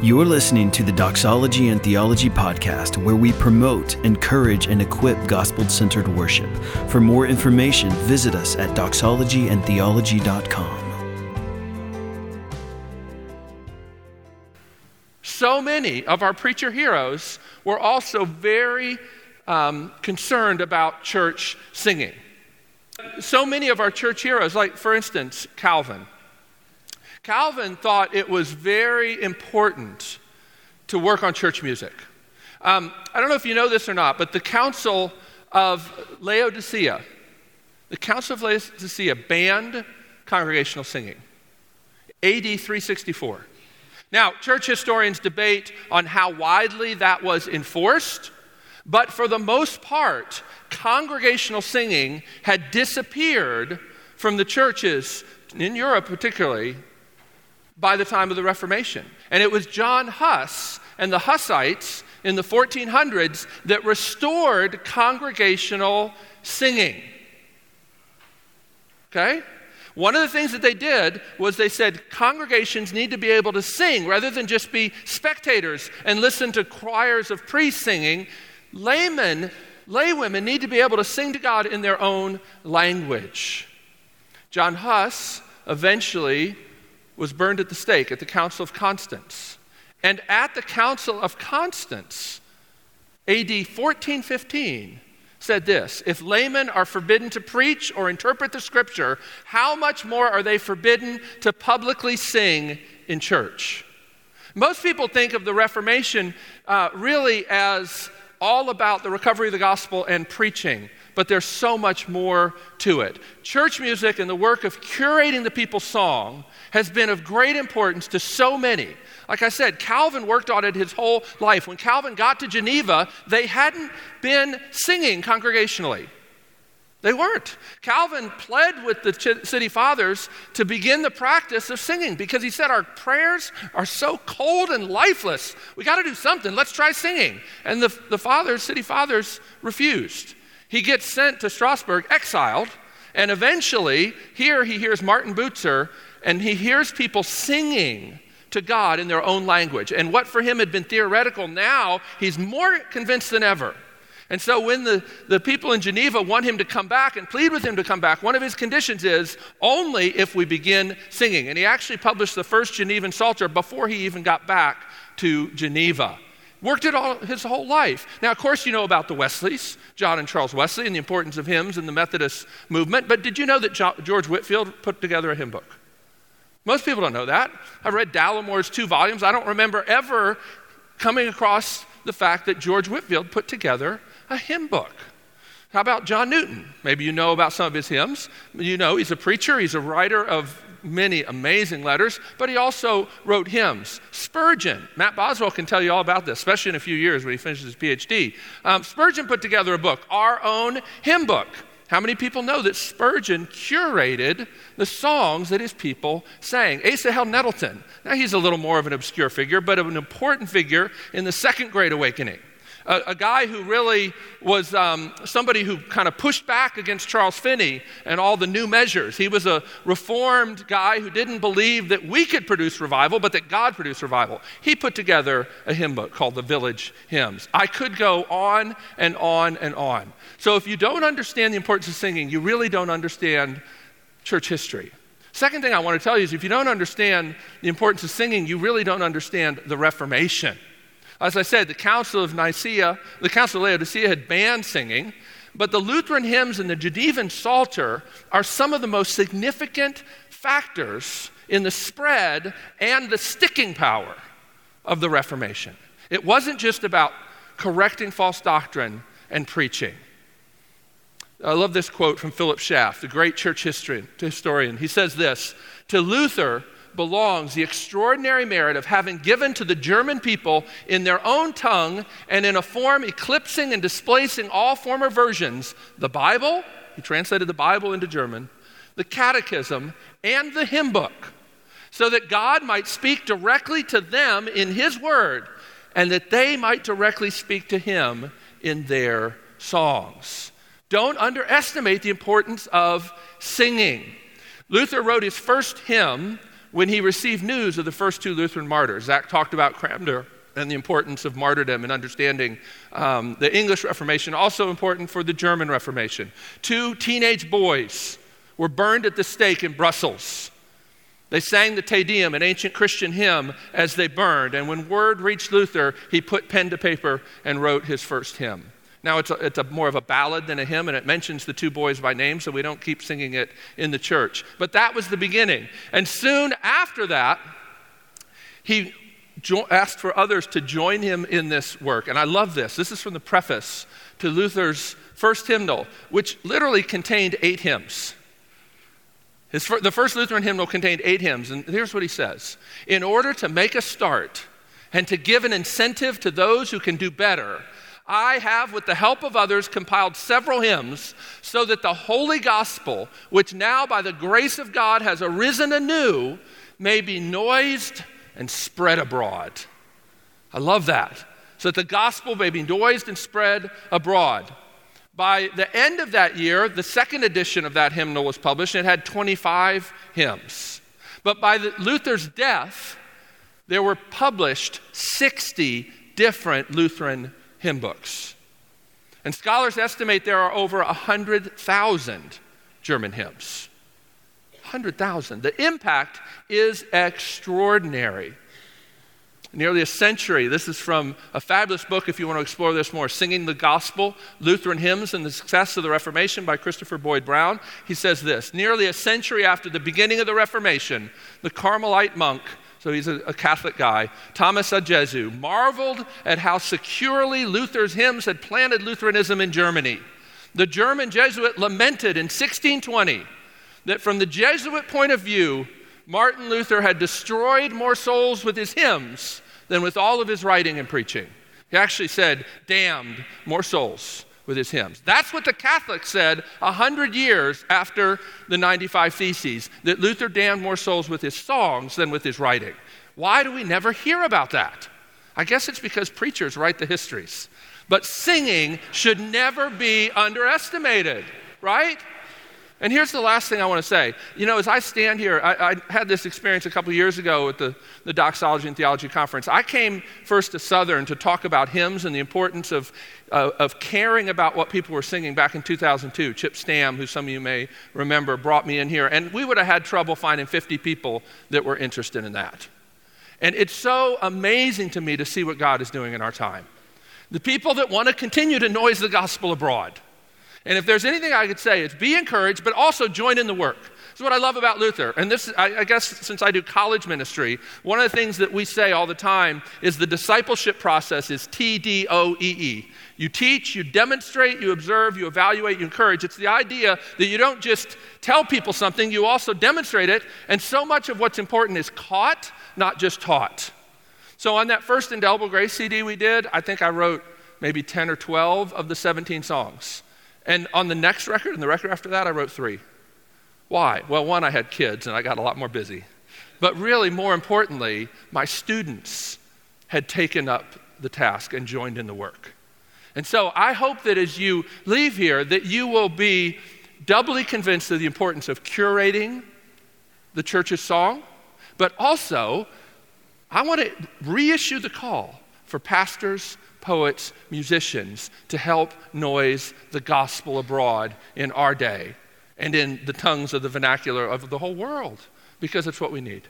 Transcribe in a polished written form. You're listening to the Doxology and Theology podcast, where we promote, encourage, and equip gospel-centered worship. For more information, visit us at doxologyandtheology.com. So many of our preacher heroes were also very concerned about church singing. So many of our church heroes, like for instance, Calvin thought it was very important to work on church music. I don't know if you know this or not, but the Council of Laodicea, banned congregational singing, AD 364. Now, church historians debate on how widely that was enforced, but for the most part, congregational singing had disappeared from the churches, in Europe particularly, by the time of the Reformation. And it was John Huss and the Hussites in the 1400s that restored congregational singing. Okay? One of the things that they did was they said congregations need to be able to sing rather than just be spectators and listen to choirs of priests singing. Laywomen need to be able to sing to God in their own language. John Huss eventually was burned at the stake at the Council of Constance. And at the Council of Constance, AD 1415, said this: if laymen are forbidden to preach or interpret the scripture, how much more are they forbidden to publicly sing in church? Most people think of the Reformation really as all about the recovery of the gospel and preaching, but there's so much more to it. Church music and the work of curating the people's song has been of great importance to so many. Like I said, Calvin worked on it his whole life. When Calvin got to Geneva, they hadn't been singing congregationally. They weren't. Calvin pled with the city fathers to begin the practice of singing because he said our prayers are so cold and lifeless. We got to do something. Let's try singing. And the city fathers refused. He gets sent to Strasbourg, exiled, and eventually here he hears Martin Bucer, and he hears people singing to God in their own language. And what for him had been theoretical, now he's more convinced than ever. And so when the people in Geneva want him to come back and plead with him to come back, one of his conditions is only if we begin singing. And he actually published the first Genevan Psalter before he even got back to Geneva. Worked it all his whole life. Now, of course, you know about the Wesleys, John and Charles Wesley, and the importance of hymns in the Methodist movement, but did you know that George Whitefield put together a hymn book? Most people don't know that. I read Dallamore's 2 volumes. I don't remember ever coming across the fact that George Whitefield put together a hymn book. How about John Newton? Maybe you know about some of his hymns. You know he's a preacher, he's a writer of many amazing letters, but he also wrote hymns. Spurgeon, Matt Boswell can tell you all about this, especially in a few years when he finishes his PhD. Spurgeon put together a book, Our Own Hymn Book. How many people know that Spurgeon curated the songs that his people sang? Asahel Nettleton, now he's a little more of an obscure figure, but an important figure in the Second Great Awakening. A guy who really was somebody who kind of pushed back against Charles Finney and all the new measures. He was a reformed guy who didn't believe that we could produce revival, but that God produced revival. He put together a hymn book called The Village Hymns. I could go on and on and on. So if you don't understand the importance of singing, you really don't understand church history. Second thing I want to tell you is if you don't understand the importance of singing, you really don't understand the Reformation. As I said, the Council of Nicaea, the Council of Laodicea had banned singing, but the Lutheran hymns and the Genevan Psalter are some of the most significant factors in the spread and the sticking power of the Reformation. It wasn't just about correcting false doctrine and preaching. I love this quote from Philip Schaff, the great church historian. He says this: to Luther belongs the extraordinary merit of having given to the German people in their own tongue and in a form eclipsing and displacing all former versions, the Bible, he translated the Bible into German, the Catechism, and the hymn book, so that God might speak directly to them in his word and that they might directly speak to him in their songs. Don't underestimate the importance of singing. Luther wrote his first hymn when he received news of the first two Lutheran martyrs. Zach talked about Cranmer and the importance of martyrdom and understanding the English Reformation, also important for the German Reformation. Two teenage boys were burned at the stake in Brussels. They sang the Te Deum, an ancient Christian hymn, as they burned. And when word reached Luther, he put pen to paper and wrote his first hymn. Now, it's more of a ballad than a hymn, and it mentions the two boys by name, so we don't keep singing it in the church. But that was the beginning. And soon after that, he asked for others to join him in this work. And I love this. This is from the preface to Luther's first hymnal, which literally contained 8 hymns. The first Lutheran hymnal contained 8 hymns, and here's what he says. In order to make a start and to give an incentive to those who can do better, I have, with the help of others, compiled several hymns so that the holy gospel, which now by the grace of God has arisen anew, may be noised and spread abroad. I love that. So that the gospel may be noised and spread abroad. By the end of that year, the second edition of that hymnal was published, and it had 25 hymns. But by Luther's death, there were published 60 different Lutheran hymn books. And scholars estimate there are over 100,000 German hymns. 100,000. The impact is extraordinary. Nearly a century. This is from a fabulous book, if you want to explore this more, Singing the Gospel, Lutheran Hymns and the Success of the Reformation by Christopher Boyd Brown. He says this, nearly a century after the beginning of the Reformation, the Carmelite monk, so he's a Catholic guy, Thomas a Jesu, marveled at how securely Luther's hymns had planted Lutheranism in Germany. The German Jesuit lamented in 1620 that from the Jesuit point of view, Martin Luther had destroyed more souls with his hymns than with all of his writing and preaching. He actually said, damned more souls with his hymns. That's what the Catholics said 100 years after the 95 Theses, that Luther damned more souls with his songs than with his writing. Why do we never hear about that? I guess it's because preachers write the histories. But singing should never be underestimated, right? And here's the last thing I want to say. You know, as I stand here, I had this experience a couple years ago at the Doxology and Theology conference. I came first to Southern to talk about hymns and the importance of caring about what people were singing back in 2002. Chip Stam, who some of you may remember, brought me in here. And we would have had trouble finding 50 people that were interested in that. And it's so amazing to me to see what God is doing in our time. The people that want to continue to noise the gospel abroad. And if there's anything I could say, it's be encouraged, but also join in the work. This is what I love about Luther. And this, I guess since I do college ministry, one of the things that we say all the time is the discipleship process is TDOEE. You teach, you demonstrate, you observe, you evaluate, you encourage. It's the idea that you don't just tell people something, you also demonstrate it. And so much of what's important is caught, not just taught. So on that first Indelible Grace CD we did, I think I wrote maybe 10 or 12 of the 17 songs. And on the next record and the record after that, I wrote 3. Why? Well, one, I had kids and I got a lot more busy. But really, more importantly, my students had taken up the task and joined in the work. And so I hope that as you leave here, that you will be doubly convinced of the importance of curating the church's song. But also, I want to reissue the call for pastors, poets, musicians, to help noise the gospel abroad in our day and in the tongues of the vernacular of the whole world, because it's what we need.